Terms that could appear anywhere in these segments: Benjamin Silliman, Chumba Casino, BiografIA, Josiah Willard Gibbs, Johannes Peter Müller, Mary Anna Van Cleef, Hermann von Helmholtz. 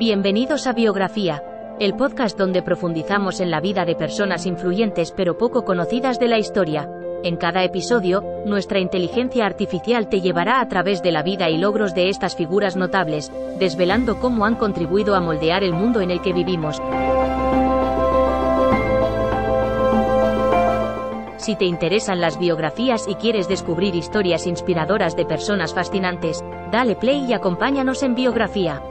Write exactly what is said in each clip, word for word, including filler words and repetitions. Bienvenidos a Biografía, el podcast donde profundizamos en la vida de personas influyentes pero poco conocidas de la historia. En cada episodio, nuestra inteligencia artificial te llevará a través de la vida y logros de estas figuras notables, desvelando cómo han contribuido a moldear el mundo en el que vivimos. Si te interesan las biografías y quieres descubrir historias inspiradoras de personas fascinantes, dale play y acompáñanos en Biografía.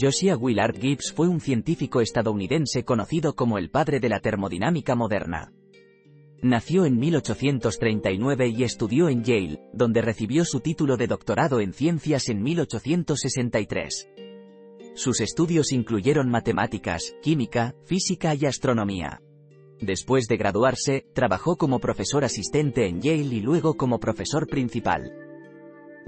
Josiah Willard Gibbs fue un científico estadounidense conocido como el padre de la termodinámica moderna. Nació en mil ochocientos treinta y nueve y estudió en Yale, donde recibió su título de doctorado en ciencias en mil ochocientos sesenta y tres. Sus estudios incluyeron matemáticas, química, física y astronomía. Después de graduarse, trabajó como profesor asistente en Yale y luego como profesor principal.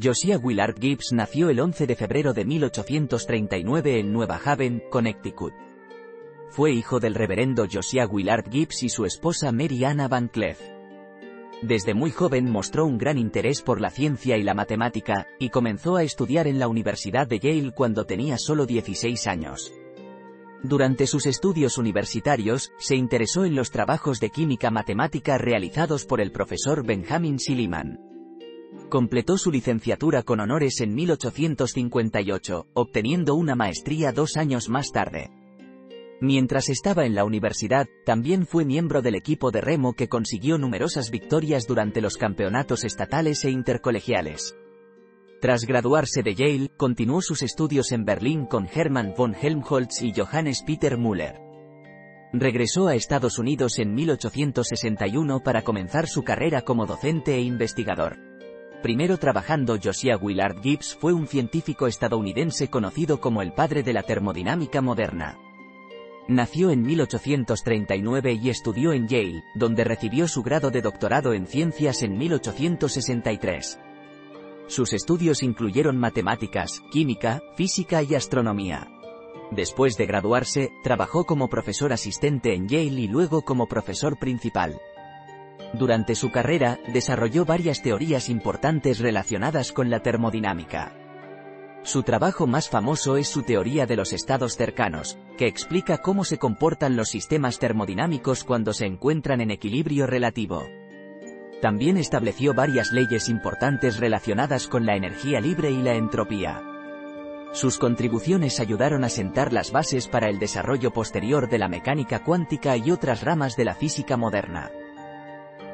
Josiah Willard Gibbs nació el once de febrero de mil ochocientos treinta y nueve en Nueva Haven, Connecticut. Fue hijo del reverendo Josiah Willard Gibbs y su esposa Mary Anna Van Cleef. Desde muy joven mostró un gran interés por la ciencia y la matemática, y comenzó a estudiar en la Universidad de Yale cuando tenía solo dieciséis años. Durante sus estudios universitarios, se interesó en los trabajos de química matemática realizados por el profesor Benjamin Silliman. Completó su licenciatura con honores en mil ochocientos cincuenta y ocho, obteniendo una maestría dos años más tarde. Mientras estaba en la universidad, también fue miembro del equipo de remo que consiguió numerosas victorias durante los campeonatos estatales e intercolegiales. Tras graduarse de Yale, continuó sus estudios en Berlín con Hermann von Helmholtz y Johannes Peter Müller. Regresó a Estados Unidos en mil ochocientos sesenta y uno para comenzar su carrera como docente e investigador. Primero trabajando. Josiah Willard Gibbs fue un científico estadounidense conocido como el padre de la termodinámica moderna. Nació en mil ochocientos treinta y nueve y estudió en Yale, donde recibió su grado de doctorado en ciencias en mil ochocientos sesenta y tres. Sus estudios incluyeron matemáticas, química, física y astronomía. Después de graduarse, trabajó como profesor asistente en Yale y luego como profesor principal. Durante su carrera, desarrolló varias teorías importantes relacionadas con la termodinámica. Su trabajo más famoso es su teoría de los estados cercanos, que explica cómo se comportan los sistemas termodinámicos cuando se encuentran en equilibrio relativo. También estableció varias leyes importantes relacionadas con la energía libre y la entropía. Sus contribuciones ayudaron a sentar las bases para el desarrollo posterior de la mecánica cuántica y otras ramas de la física moderna.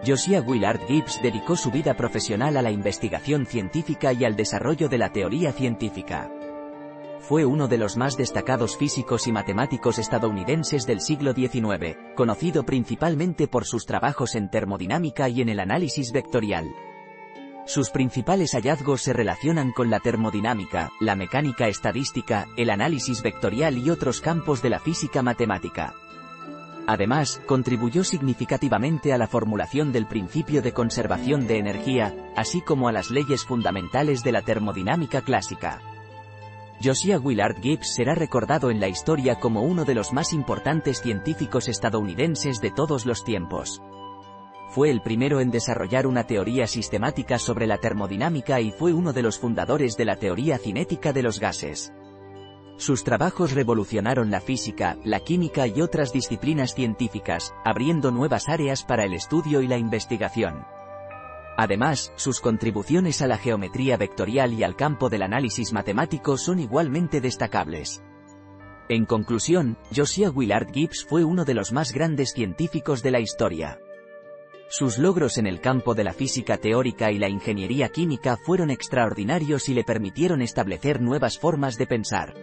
Josiah Willard Gibbs dedicó su vida profesional a la investigación científica y al desarrollo de la teoría científica. Fue uno de los más destacados físicos y matemáticos estadounidenses del siglo diecinueve, conocido principalmente por sus trabajos en termodinámica y en el análisis vectorial. Sus principales hallazgos se relacionan con la termodinámica, la mecánica estadística, el análisis vectorial y otros campos de la física matemática. Además, contribuyó significativamente a la formulación del principio de conservación de energía, así como a las leyes fundamentales de la termodinámica clásica. Josiah Willard Gibbs será recordado en la historia como uno de los más importantes científicos estadounidenses de todos los tiempos. Fue el primero en desarrollar una teoría sistemática sobre la termodinámica y fue uno de los fundadores de la teoría cinética de los gases. Sus trabajos revolucionaron la física, la química y otras disciplinas científicas, abriendo nuevas áreas para el estudio y la investigación. Además, sus contribuciones a la geometría vectorial y al campo del análisis matemático son igualmente destacables. En conclusión, Josiah Willard Gibbs fue uno de los más grandes científicos de la historia. Sus logros en el campo de la física teórica y la ingeniería química fueron extraordinarios y le permitieron establecer nuevas formas de pensar.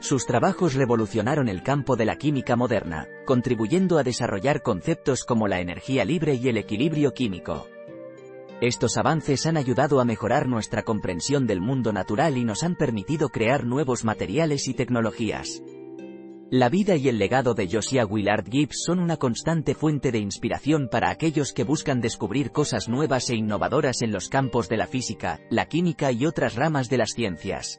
Sus trabajos revolucionaron el campo de la química moderna, contribuyendo a desarrollar conceptos como la energía libre y el equilibrio químico. Estos avances han ayudado a mejorar nuestra comprensión del mundo natural y nos han permitido crear nuevos materiales y tecnologías. La vida y el legado de Josiah Willard Gibbs son una constante fuente de inspiración para aquellos que buscan descubrir cosas nuevas e innovadoras en los campos de la física, la química y otras ramas de las ciencias.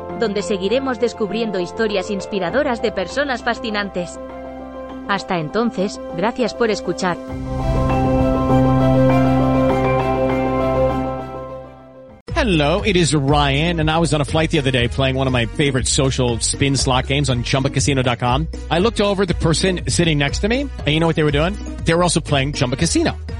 donde seguiremos descubriendo historias inspiradoras de personas fascinantes. Hasta entonces, gracias por escuchar. Hello, it is Ryan, and I was on a flight the other day playing one of my favorite social spin slot games on chumba casino dot com. I looked over at the person sitting next to me, and you know what they were doing? They were also playing Chumba Casino.